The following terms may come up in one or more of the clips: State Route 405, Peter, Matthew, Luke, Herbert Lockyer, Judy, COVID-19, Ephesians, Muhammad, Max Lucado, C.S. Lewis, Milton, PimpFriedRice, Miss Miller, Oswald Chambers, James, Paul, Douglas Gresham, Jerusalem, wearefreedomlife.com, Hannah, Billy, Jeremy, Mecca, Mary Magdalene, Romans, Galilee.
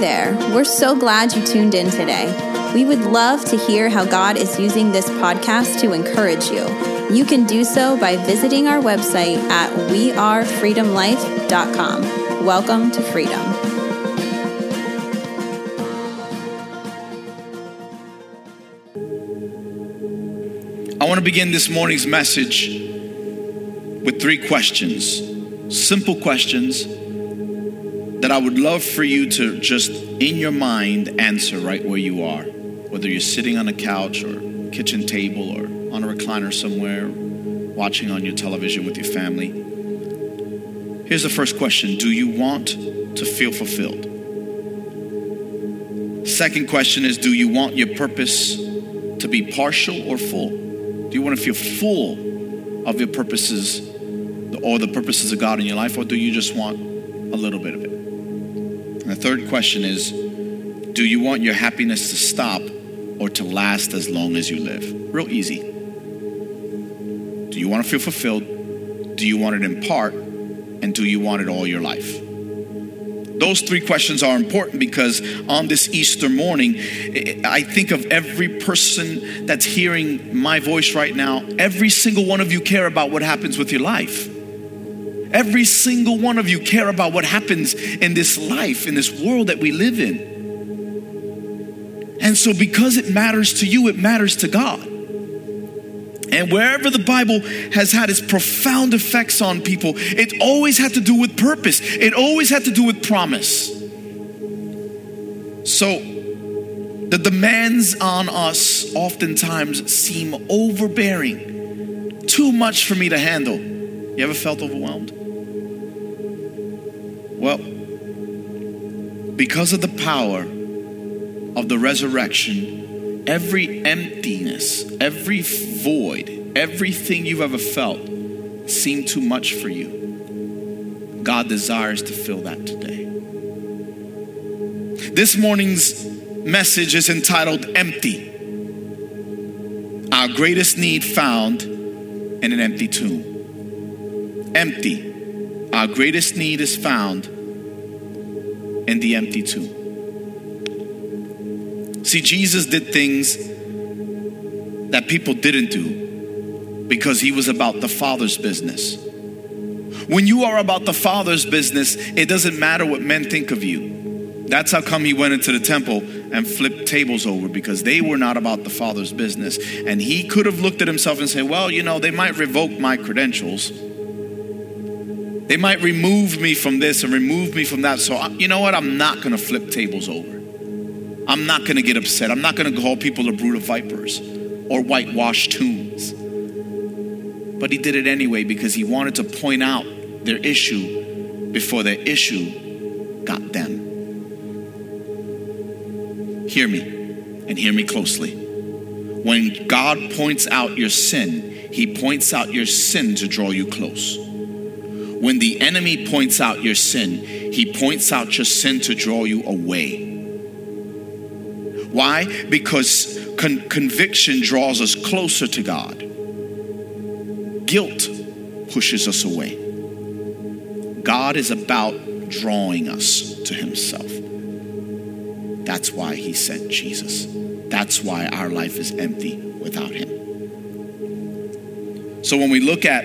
there. We're so glad you tuned in today. We would love to hear how God is using this podcast to encourage you. You can do so by visiting our website at wearefreedomlife.com. Welcome to freedom. I want to begin this morning's message with three questions, simple questions that I would love for you to just in your mind answer right where you are, whether you're sitting on a couch or kitchen table or on a recliner somewhere, watching on your television with your family. Here's the first question. Do you want to feel fulfilled? Second question is, do you want your purpose to be partial or full? Do you want to feel full of your purposes or the purposes of God in your life, or do you just want a little bit of it? And the third question is, do you want your happiness to stop or to last as long as you live? Real easy. Do you want to feel fulfilled? Do you want it in part? And do you want it all your life? Those three questions are important because on this Easter morning, I think of every person that's hearing my voice right now. Every single one of you care about what happens with your life. Every single one of you care about what happens in this life, in this world that we live in. And so because it matters to you, it matters to God. And wherever the Bible has had its profound effects on people, it always had to do with purpose. It always had to do with promise. So the demands on us oftentimes seem overbearing. Too much for me to handle. You ever felt overwhelmed? Well, because of the power of the resurrection, every emptiness, every void, everything you've ever felt seemed too much for you. God desires to fill that today. This morning's message is entitled Empty. Our greatest need found in an empty tomb. Empty. Our greatest need is found in the empty tomb. See, Jesus did things that people didn't do because he was about the Father's business. When you are about the Father's business, it doesn't matter what men think of you. That's how come he went into the temple and flipped tables over, because they were not about the Father's business. And he could have looked at himself and said, well, you know, they might revoke my credentials. They might remove me from this and remove me from that. So, you know what? I'm not going to flip tables over. I'm not going to get upset. I'm not going to call people a brood of vipers or whitewashed tombs. But he did it anyway because he wanted to point out their issue before their issue got them. Hear me, and hear me closely. When God points out your sin, he points out your sin to draw you close. When the enemy points out your sin, he points out your sin to draw you away. Why? Because conviction draws us closer to God. Guilt pushes us away. God is about drawing us to himself. That's why he sent Jesus. That's why our life is empty without him. So when we look at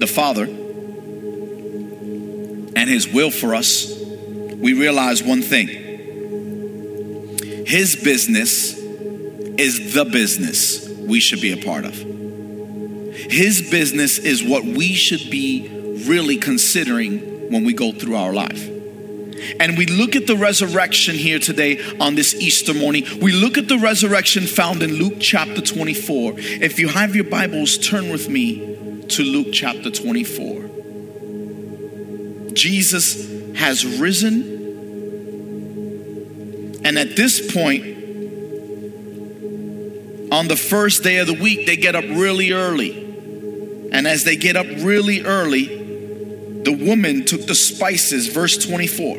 the Father and his will for us, we realize one thing. His business is the business we should be a part of. His business is what we should be really considering when we go through our life. And we look at the resurrection here today on this Easter morning. We look at the resurrection found in Luke chapter 24. If you have your Bibles, turn with me to Luke chapter 24. Jesus has risen. And at this point, on the first day of the week, they get up really early. And as they get up really early, the woman took the spices, verse 24.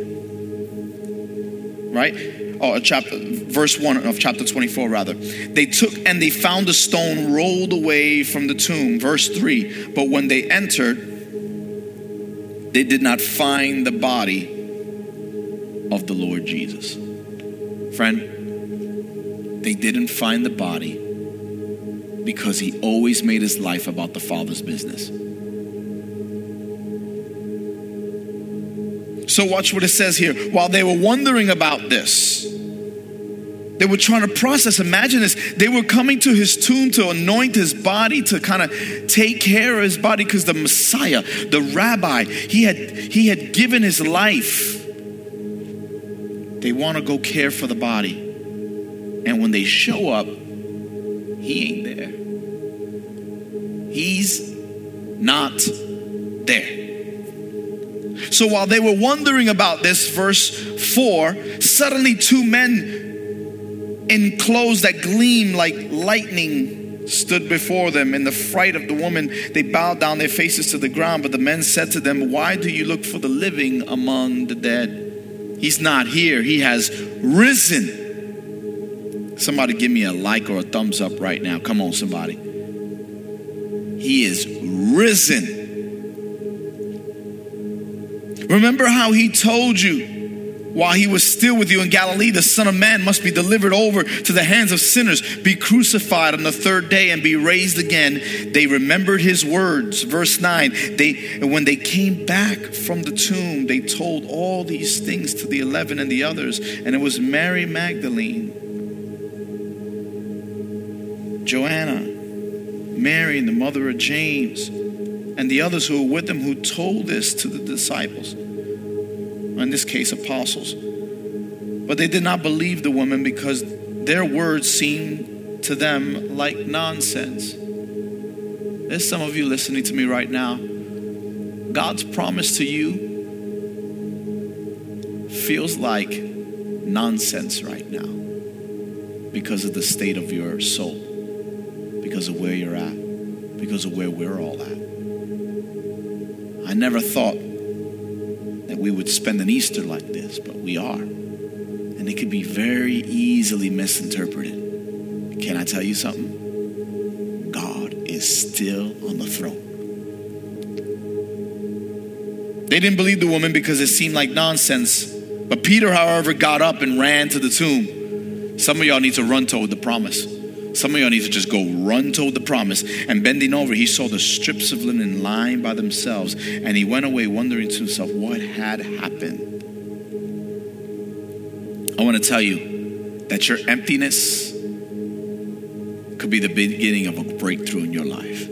Right? Verse 1 of chapter 24, rather. They took and they found a stone rolled away from the tomb, verse 3. But when they entered, they did not find the body of the Lord Jesus. Friend, they didn't find the body because he always made his life about the Father's business. So watch what it says here. While they were wondering about this, they were trying to process. Imagine this. They were coming to his tomb to anoint his body, to kind of take care of his body, because the Messiah, the rabbi, he had given his life. They want to go care for the body. And when they show up, he ain't there. He's not there. So while they were wondering about this, verse 4, suddenly two men in clothes that gleamed like lightning stood before them. In the fright of the woman, they bowed down their faces to the ground. But the men said to them, "Why do you look for the living among the dead? He's not here. He has risen." Somebody give me a like or a thumbs up right now. Come on, somebody. He is risen. Remember how he told you, while he was still with you in Galilee, the Son of Man must be delivered over to the hands of sinners, be crucified on the third day, and be raised again. They remembered his words. Verse 9, when they came back from the tomb, they told all these things to the 11 and the others, and it was Mary Magdalene, Joanna, Mary, and the mother of James, and the others who were with them, who told this to the disciples, in this case apostles. But they did not believe the woman, because their words seemed to them like nonsense. There's some of you listening to me right now. God's promise to you feels like nonsense right now, because of the state of your soul, because of where you're at, because of where we're all at. I never thought that we would spend an Easter like this, but we are. And it could be very easily misinterpreted. Can I tell you something? God is still on the throne. They didn't believe the woman because it seemed like nonsense. But Peter, however, got up and ran to the tomb. Some of y'all need to run toward the promise. Some of y'all need to just go run toward the promise. And bending over, he saw the strips of linen lying by themselves. And he went away wondering to himself what had happened. I want to tell you that your emptiness could be the beginning of a breakthrough in your life.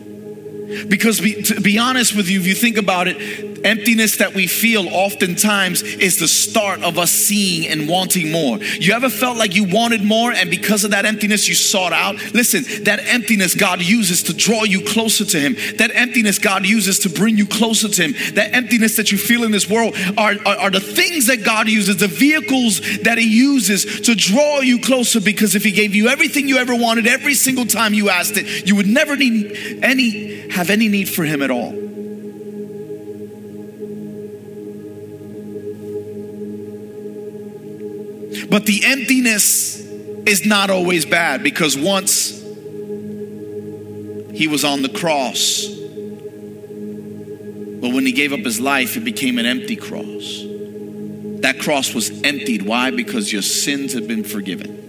Because to be honest with you, if you think about it, emptiness that we feel oftentimes is the start of us seeing and wanting more. You ever felt like you wanted more, and because of that emptiness you sought out? Listen, that emptiness God uses to draw you closer to him. That emptiness God uses to bring you closer to him. That emptiness that you feel in this world are the things that God uses, the vehicles that he uses to draw you closer. Because if he gave you everything you ever wanted every single time you asked it, you would never need have any need for him at all. But the emptiness is not always bad, because once he was on the cross, but when he gave up his life, it became an empty cross. That cross was emptied. Why? Because your sins have been forgiven.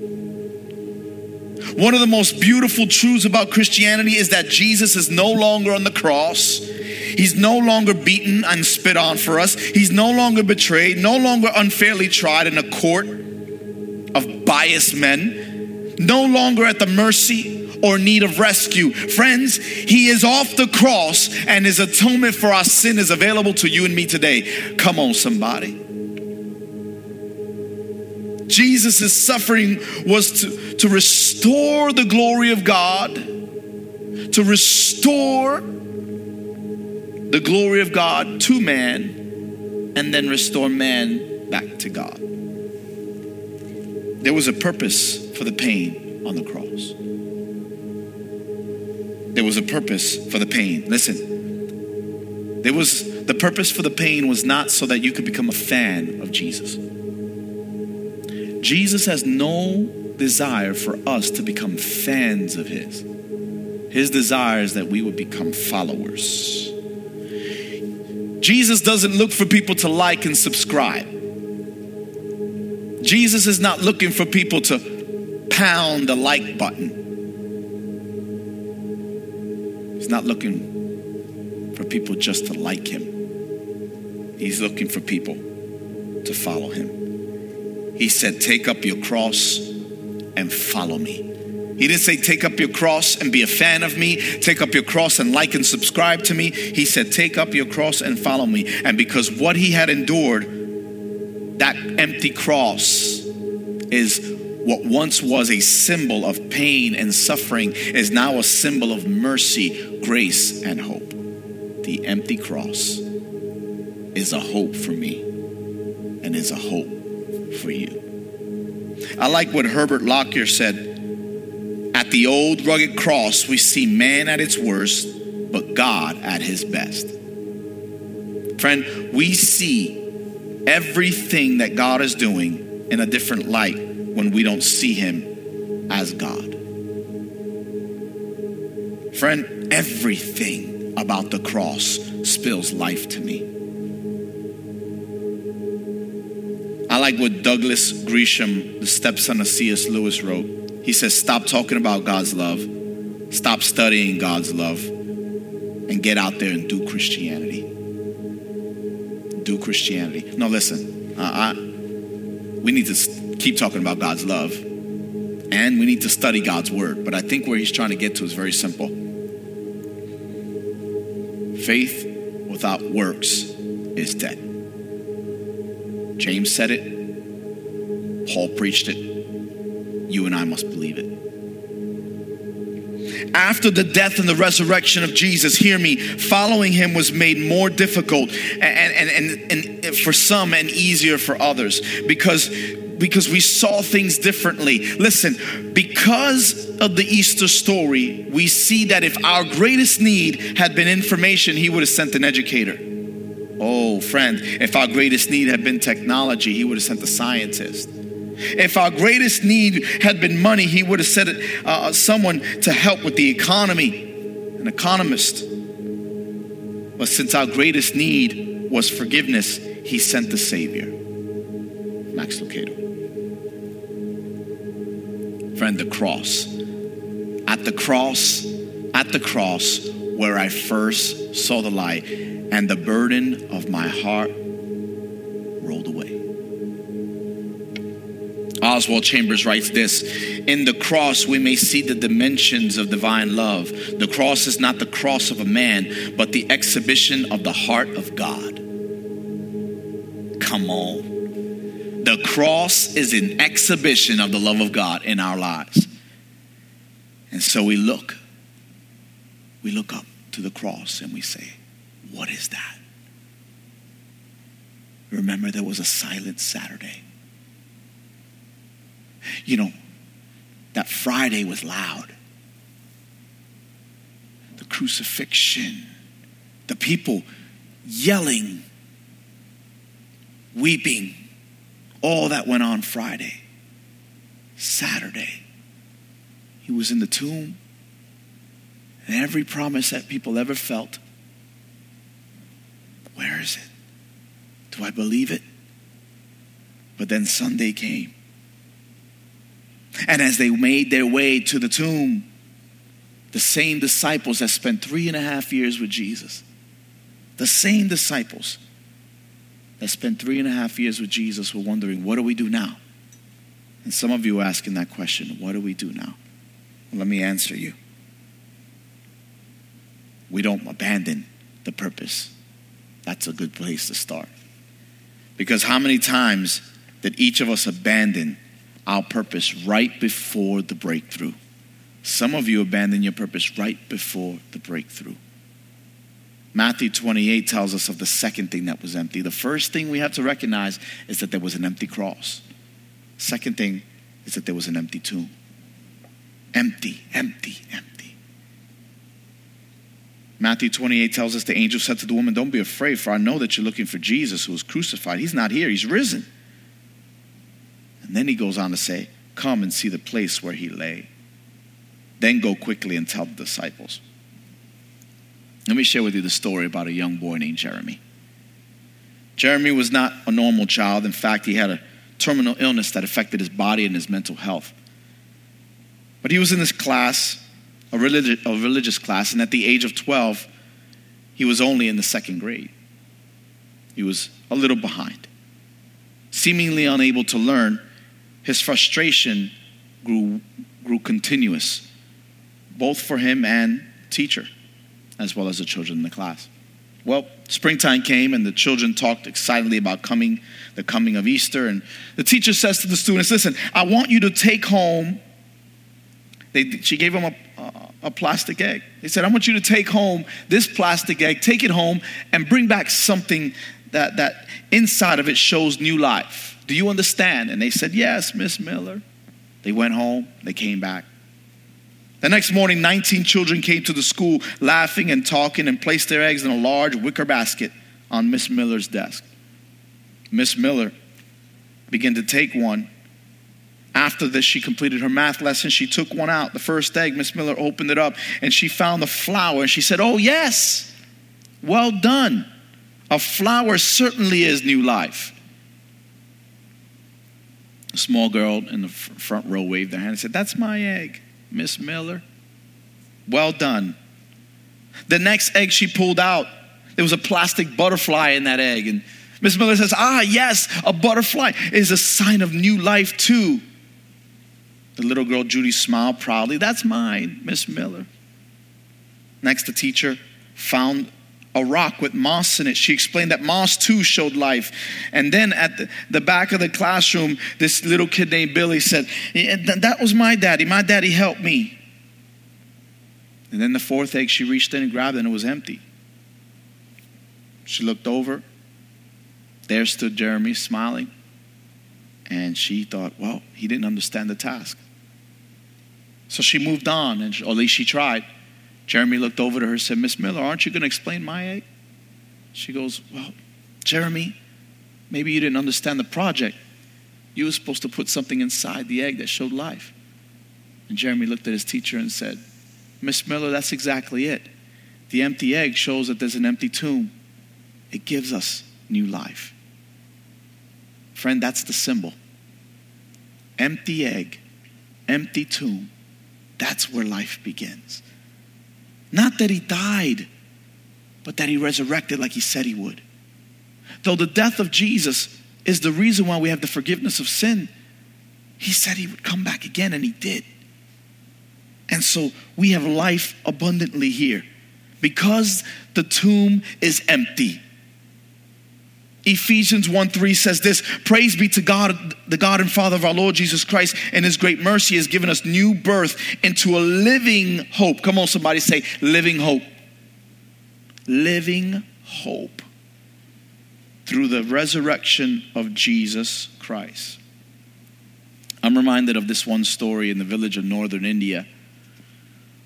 One of the most beautiful truths about Christianity is that Jesus is no longer on the cross. He's no longer beaten and spit on for us. He's no longer betrayed, no longer unfairly tried in a court of biased men, no longer at the mercy or need of rescue. Friends, he is off the cross, and his atonement for our sin is available to you and me today. Come on, somebody. Jesus' suffering was to restore the glory of God, to restore the glory of God to man, and then restore man back to God. There was a purpose for the pain on the cross. There was a purpose for the pain. Listen, the purpose for the pain was not so that you could become a fan of Jesus. Jesus has no desire for us to become fans of his. His desire is that we would become followers. Jesus doesn't look for people to like and subscribe. Jesus is not looking for people to pound the like button. He's not looking for people just to like him. He's looking for people to follow him. He said, take up your cross and follow me. He didn't say, take up your cross and be a fan of me. Take up your cross and like and subscribe to me. He said, take up your cross and follow me. And because what he had endured, that empty cross is what once was a symbol of pain and suffering is now a symbol of mercy, grace, and hope. The empty cross is a hope for me and is a hope for you. I like what Herbert Lockyer said. At the old rugged cross, we see man at its worst, but God at his best. Friend, we see everything that God is doing in a different light when we don't see him as God. Friend, everything about the cross spills life to me. I like what Douglas Gresham, the stepson of C.S. Lewis, wrote. He says, stop talking about God's love, stop studying God's love, and get out there and do Christianity. Do Christianity. No, listen, we need to keep talking about God's love, and we need to study God's word. But I think where he's trying to get to is very simple. Faith without works is dead. James said it. Paul preached it. You and I must believe it. After the death and the resurrection of Jesus, hear me, following him was made more difficult and for some and easier for others because we saw things differently. Listen, because of the Easter story, we see that if our greatest need had been information, he would have sent an educator. Oh, friend, if our greatest need had been technology, he would have sent a scientist. If our greatest need had been money, he would have sent someone to help with the economy, an economist. But since our greatest need was forgiveness, he sent the Savior, Max Lucado. Friend, the cross. At the cross, where I first saw the light, and the burden of my heart rolled away. Oswald Chambers writes this: in the cross, we may see the dimensions of divine love. The cross is not the cross of a man, but the exhibition of the heart of God. Come on. The cross is an exhibition of the love of God in our lives. And so we look up to the cross and we say, what is that? Remember, there was a silent Saturday. You know, that Friday was loud. The crucifixion, the people yelling, weeping, all that went on Friday. Saturday, he was in the tomb, and every promise that people ever felt, where is it? Do I believe it? But then Sunday came. And as they made their way to the tomb, the same disciples that spent 3.5 years with Jesus, were wondering, what do we do now? And some of you are asking that question, what do we do now? Well, let me answer you. We don't abandon the purpose. That's a good place to start. Because how many times did each of us abandon our purpose right before the breakthrough? Some of you abandon your purpose right before the breakthrough. Matthew 28 tells us of the second thing that was empty. The first thing we have to recognize is that there was an empty cross. Second thing is that there was an empty tomb. Empty. Matthew 28 tells us the angel said to the woman, don't be afraid, for I know that you're looking for Jesus who was crucified. He's not here. He's risen. And then he goes on to say, come and see the place where he lay. Then go quickly and tell the disciples. Let me share with you the story about a young boy named Jeremy. Jeremy was not a normal child. In fact, he had a terminal illness that affected his body and his mental health. But he was in this class, a religious class, and at the age of 12, he was only in the second grade. He was a little behind. Seemingly unable to learn, his frustration grew continuous, both for him and teacher, as well as the children in the class. Well, springtime came and the children talked excitedly about the coming of Easter. And the teacher says to the students, listen, I want you to take home. She gave them a plastic egg. They said, I want you to take home this plastic egg, take it home and bring back something that inside of it shows new life. Do you understand? And they said, yes, Miss Miller. They went home. They came back. The next morning, 19 children came to the school laughing and talking and placed their eggs in a large wicker basket on Miss Miller's desk. Miss Miller began to take one. After this, she completed her math lesson. She took one out, the first egg. Miss Miller opened it up and she found the flower and she said, oh yes, well done. A flower certainly is new life. A small girl in the front row waved their hand and said, that's my egg. Miss Miller, well done. The next egg she pulled out, there was a plastic butterfly in that egg. And Miss Miller says, yes, a butterfly is a sign of new life too. The little girl, Judy, smiled proudly. That's mine, Miss Miller. Next, the teacher found a rock with moss in it. She explained that moss too showed life. And then at the back of the classroom, this little kid named Billy said, that was my daddy. My daddy helped me. And then the fourth egg, she reached in and grabbed it, and it was empty. She looked over. There stood Jeremy smiling. And she thought, well, he didn't understand the task. So she moved on, or at least she tried. Jeremy looked over to her and said, Miss Miller, aren't you going to explain my egg? She goes, well, Jeremy, maybe you didn't understand the project. You were supposed to put something inside the egg that showed life. And Jeremy looked at his teacher and said, Miss Miller, that's exactly it. The empty egg shows that there's an empty tomb. It gives us new life. Friend, that's the symbol. Empty egg, empty tomb. That's where life begins. Not that he died, but that he resurrected like he said he would. Though the death of Jesus is the reason why we have the forgiveness of sin, he said he would come back again, and he did. And so we have life abundantly here because the tomb is empty. Ephesians 1:3 says this, praise be to God, the God and Father of our Lord Jesus Christ, and his great mercy has given us new birth into a living hope. Come on, somebody say, living hope. Living hope through the resurrection of Jesus Christ. I'm reminded of this one story in the village of northern India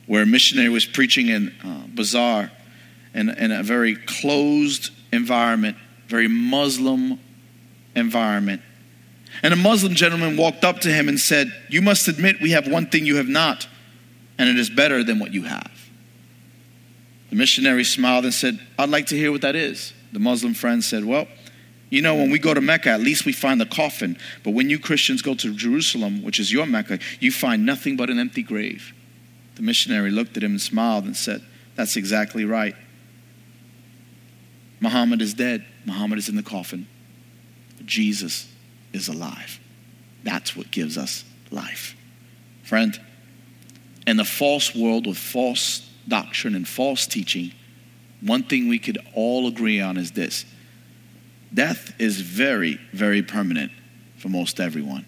where a missionary was preaching in a bazaar in a very closed environment, very Muslim environment. And a Muslim gentleman walked up to him and said, you must admit we have one thing you have not, and it is better than what you have. The missionary smiled and said, I'd like to hear what that is. The Muslim friend said, well, you know, when we go to Mecca, at least we find the coffin. But when you Christians go to Jerusalem, which is your Mecca, you find nothing but an empty grave. The missionary looked at him and smiled and said, that's exactly right. Muhammad is dead. Muhammad is in the coffin. Jesus is alive. That's what gives us life. Friend, in the false world with false doctrine and false teaching, one thing we could all agree on is this. Death is very, very permanent for most everyone,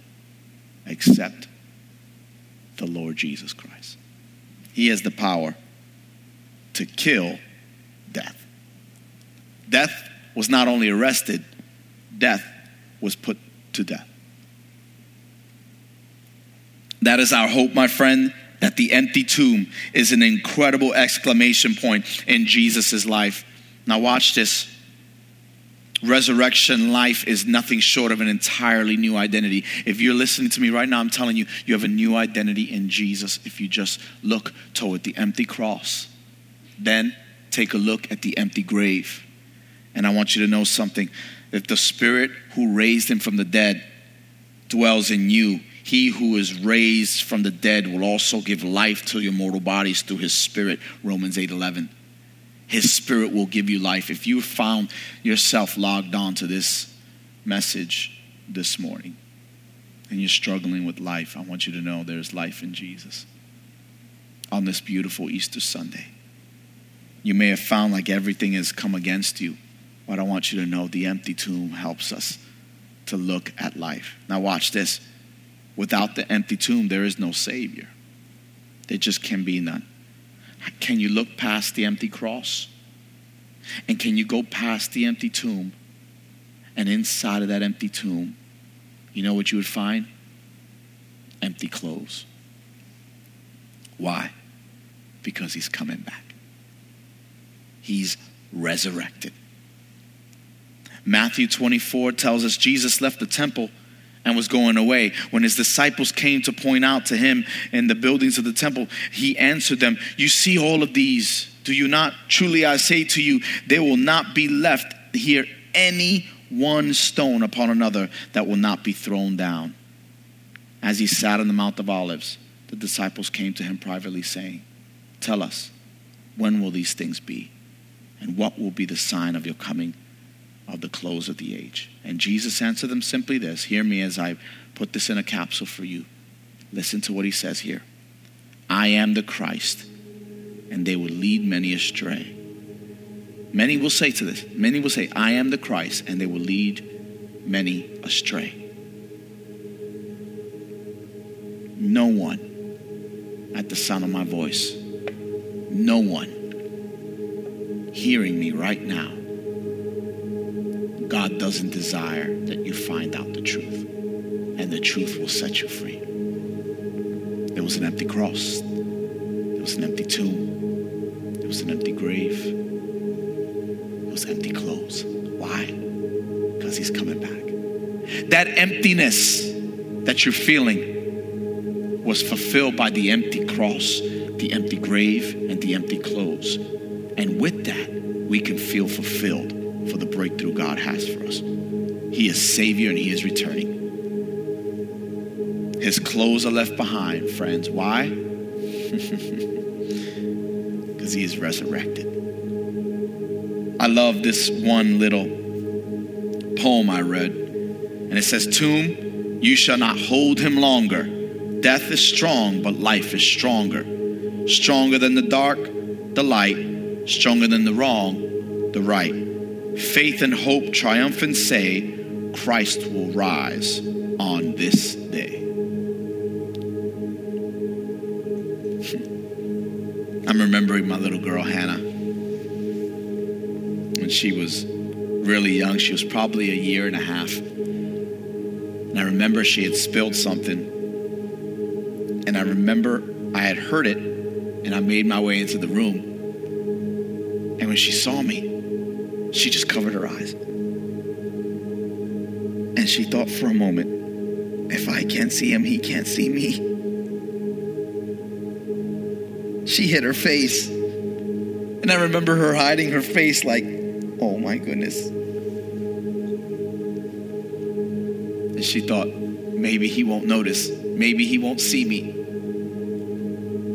except the Lord Jesus Christ. He has the power to kill death. Death was not only arrested, death was put to death. That is our hope, my friend, that the empty tomb is an incredible exclamation point in Jesus' life. Now watch this. Resurrection life is nothing short of an entirely new identity. If you're listening to me right now, I'm telling you, you have a new identity in Jesus if you just look toward the empty cross. Then take a look at the empty grave. And I want you to know something. If the Spirit who raised him from the dead dwells in you, he who is raised from the dead will also give life to your mortal bodies through his spirit, Romans 8:11. His spirit will give you life. If you found yourself logged on to this message this morning and you're struggling with life, I want you to know there's life in Jesus on this beautiful Easter Sunday. You may have found like everything has come against you, but I want you to know the empty tomb helps us to look at life. Now watch this. Without the empty tomb, there is no Savior. There just can be none. Can you look past the empty cross? And can you go past the empty tomb? And inside of that empty tomb, you know what you would find? Empty clothes. Why? Because he's coming back. He's resurrected. Matthew 24 tells us Jesus left the temple and was going away. When his disciples came to point out to him in the buildings of the temple, he answered them, "You see all of these, do you not? Truly I say to you, there will not be left here any one stone upon another that will not be thrown down." As he sat on the Mount of Olives, the disciples came to him privately saying, "Tell us, when will these things be? And what will be the sign of your coming of the close of the age?" And Jesus answered them simply this. Hear me as I put this in a capsule for you. Listen to what he says here. "I am the Christ, and they will lead many astray." Many will say to this. Many will say, "I am the Christ, and they will lead many astray." No one at the sound of my voice, no one hearing me right now, God doesn't desire that you find out the truth, and the truth will set you free. There was an empty cross. There was an empty tomb. There was an empty grave. There was empty clothes. Why? Because he's coming back. That emptiness that you're feeling was fulfilled by the empty cross, the empty grave, and the empty clothes. And with that, we can feel fulfilled for the breakthrough God has for us. He is Savior and he is returning. His clothes are left behind, friends. Why? Because he is resurrected. I love this one little poem I read. And it says, "Tomb, you shall not hold him longer. Death is strong, but life is stronger. Stronger than the dark, the light. Stronger than the wrong, the right. Faith and hope triumphant say, Christ will rise on this day." I'm remembering my little girl, Hannah. When she was really young, she was probably a year and a half. And I remember she had spilled something. And I remember I had heard it, and I made my way into the room. And when she saw me, she just covered her eyes. And she thought for a moment, if I can't see him, he can't see me. She hid her face. And I remember her hiding her face like, oh my goodness. And she thought, maybe he won't notice. Maybe he won't see me.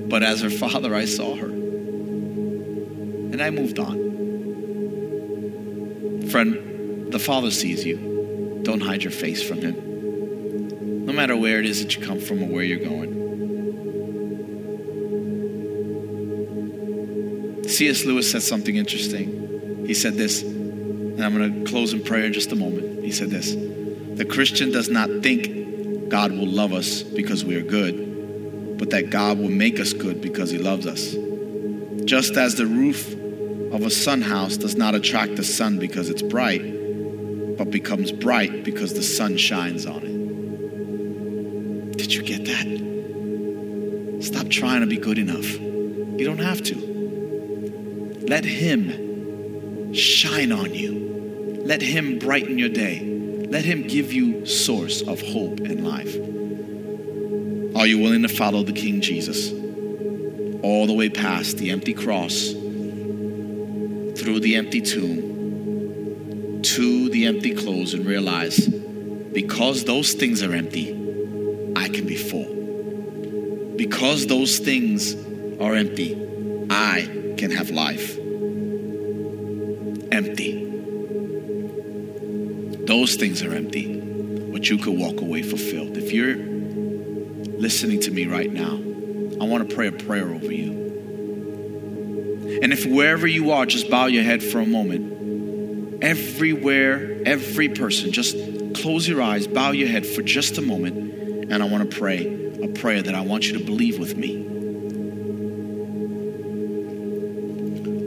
But as her father, I saw her. And I moved on. Friend, the Father sees you. Don't hide your face from him. No matter where it is that you come from or where you're going. C.S. Lewis said something interesting. He said this, and I'm going to close in prayer in just a moment. He said this, "The Christian does not think God will love us because we are good, but that God will make us good because he loves us. Just as the roof of a sunhouse does not attract the sun because it's bright, but becomes bright because the sun shines on it." Did you get that? Stop trying to be good enough. You don't have to. Let him shine on you. Let him brighten your day. Let him give you source of hope and life. Are you willing to follow the King Jesus all the way past the empty cross, through the empty tomb, to the empty clothes, and realize Because those things are empty, I can be full. Because those things are empty, I can have life. Empty. Those things are empty, but you could walk away fulfilled. If you're listening to me right now, I want to pray a prayer over you. And if wherever you are, just bow your head for a moment. Everywhere, every person, just close your eyes, bow your head for just a moment, and I want to pray a prayer that I want you to believe with me.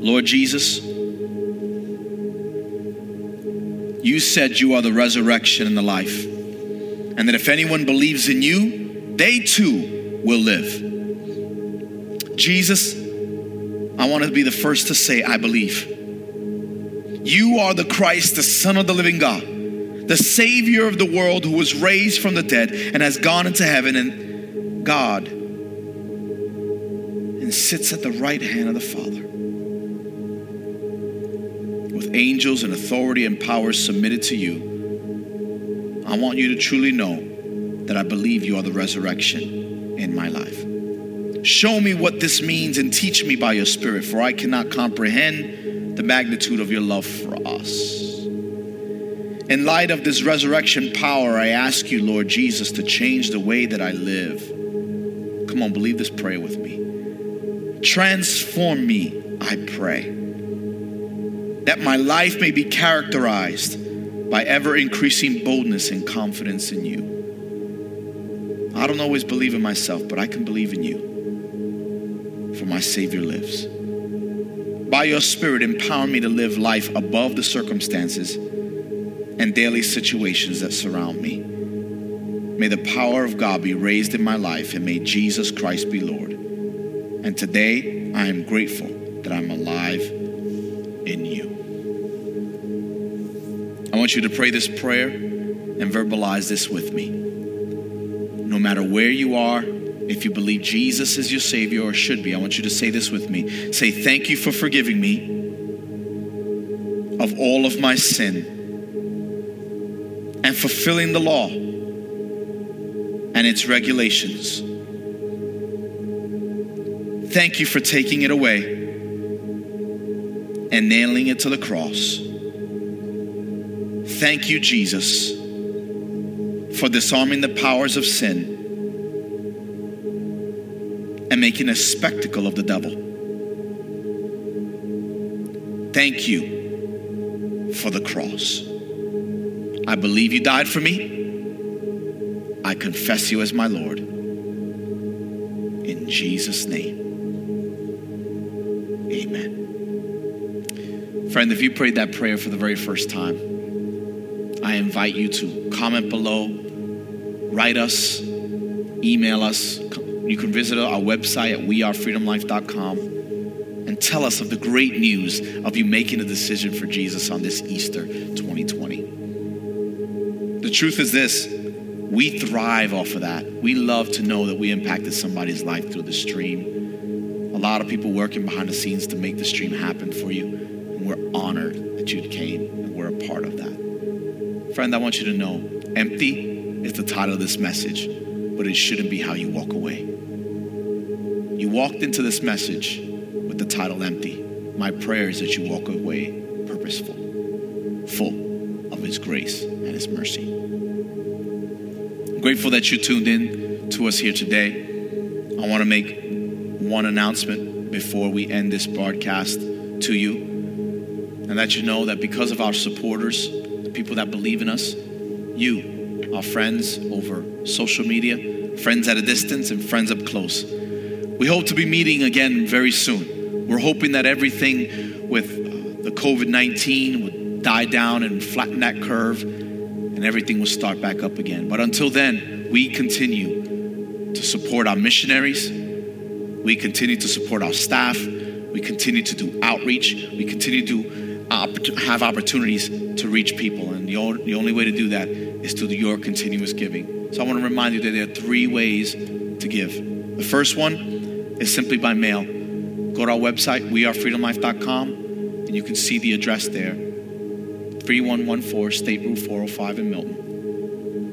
Lord Jesus, you said you are the resurrection and the life, and that if anyone believes in you, they too will live. Jesus, I want to be the first to say, I believe. You are the Christ, the Son of the living God, the Savior of the world, who was raised from the dead and has gone into heaven and God and sits at the right hand of the Father, with angels and authority and power submitted to you. I want you to truly know that I believe you are the resurrection in my life. Show me what this means and teach me by your Spirit, for I cannot comprehend the magnitude of your love for us. In light of this resurrection power, I ask you, Lord Jesus, to change the way that I live. Come on, believe this prayer with me. Transform me, I pray, that my life may be characterized by ever-increasing boldness and confidence in you. I don't always believe in myself, but I can believe in you, for my Savior lives. By your Spirit, empower me to live life above the circumstances and daily situations that surround me. May the power of God be raised in my life, and may Jesus Christ be Lord. And today, I am grateful that I'm alive in you. I want you to pray this prayer and verbalize this with me. No matter where you are, if you believe Jesus is your Savior, or should be, I want you to say this with me. Say, thank you for forgiving me of all of my sin and fulfilling the law and its regulations. Thank you for taking it away and nailing it to the cross. Thank you, Jesus, for disarming the powers of sin and making a spectacle of the devil. Thank you for the cross. I believe you died for me. I confess you as my Lord. In Jesus' name, amen. Friend, if you prayed that prayer for the very first time, I invite you to comment below, write us, email us. You can visit our website at wearefreedomlife.com and tell us of the great news of you making a decision for Jesus on this Easter 2020. The truth is this: we thrive off of that. We love to know that we impacted somebody's life through the stream. A lot of people working behind the scenes to make the stream happen for you, and we're honored that you came and we're a part of that. Friend, I want you to know, empty is the title of this message, but it shouldn't be how you walk away. You walked into this message with the title empty. My prayer is that you walk away purposeful, full of His grace and His mercy. I'm grateful that you tuned in to us here today. I want to make one announcement before we end this broadcast to you, and that you know that because of our supporters, the people that believe in us, you, our friends over social media, friends at a distance and friends up close, we hope to be meeting again very soon. We're hoping that everything with the COVID-19 would die down and flatten that curve, and everything will start back up again. But until then, we continue to support our missionaries. We continue to support our staff. We continue to do outreach. We continue to have opportunities to reach people. And the only way to do that is through your continuous giving. So I want to remind you that there are three ways to give. The first one is simply by mail. Go to our website, wearefreedomlife.com, and you can see the address there. 3114 State Route 405 in Milton.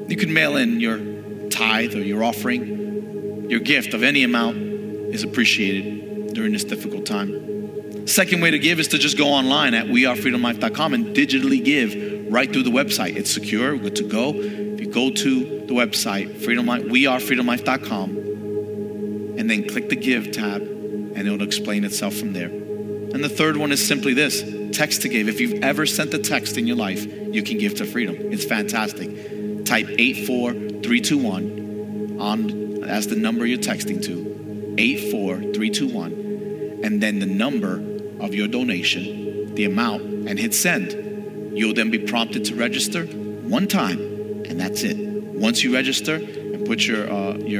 You can mail in your tithe or your offering. Your gift of any amount is appreciated during this difficult time. Second way to give is to just go online at wearefreedomlife.com and digitally give right through the website. It's secure, good to go. If you go to the website, wearefreedomlife.com, and then click the Give tab, and it'll explain itself from there. And the third one is simply this, text to give. If you've ever sent a text in your life, you can give to freedom. It's fantastic. Type 84321 on as the number you're texting to, 84321, and then the number of your donation, the amount, and hit send. You'll then be prompted to register one time, and that's it. Once you register and put your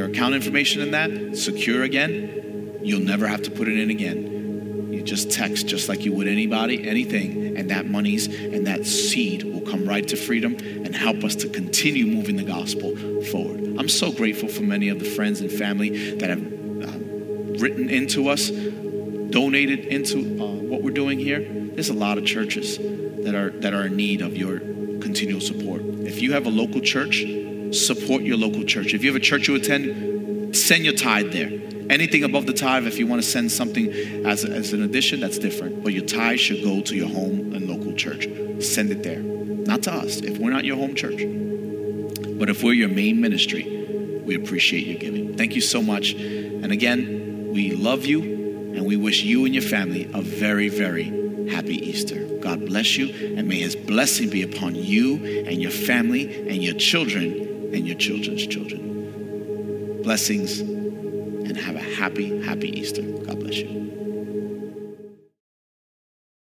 account information in that, secure again, you'll never have to put it in again. You just text just like you would anybody, anything, and that monies and that seed will come right to freedom and help us to continue moving the gospel forward. I'm so grateful for many of the friends and family that have written into us, donated into what we're doing here. There's a lot of churches that are in need of your continual support. If you have a local church, support your local church. If you have a church you attend, send your tithe there. Anything above the tithe, if you want to send something as an addition, that's different. But your tithe should go to your home and local church. Send it there. Not to us, if we're not your home church. But if we're your main ministry, we appreciate your giving. Thank you so much. And again, we love you, and we wish you and your family a very, very happy Easter. God bless you, and may his blessing be upon you and your family and your children and your children's children. Blessings. And have a happy, happy Easter. God bless you.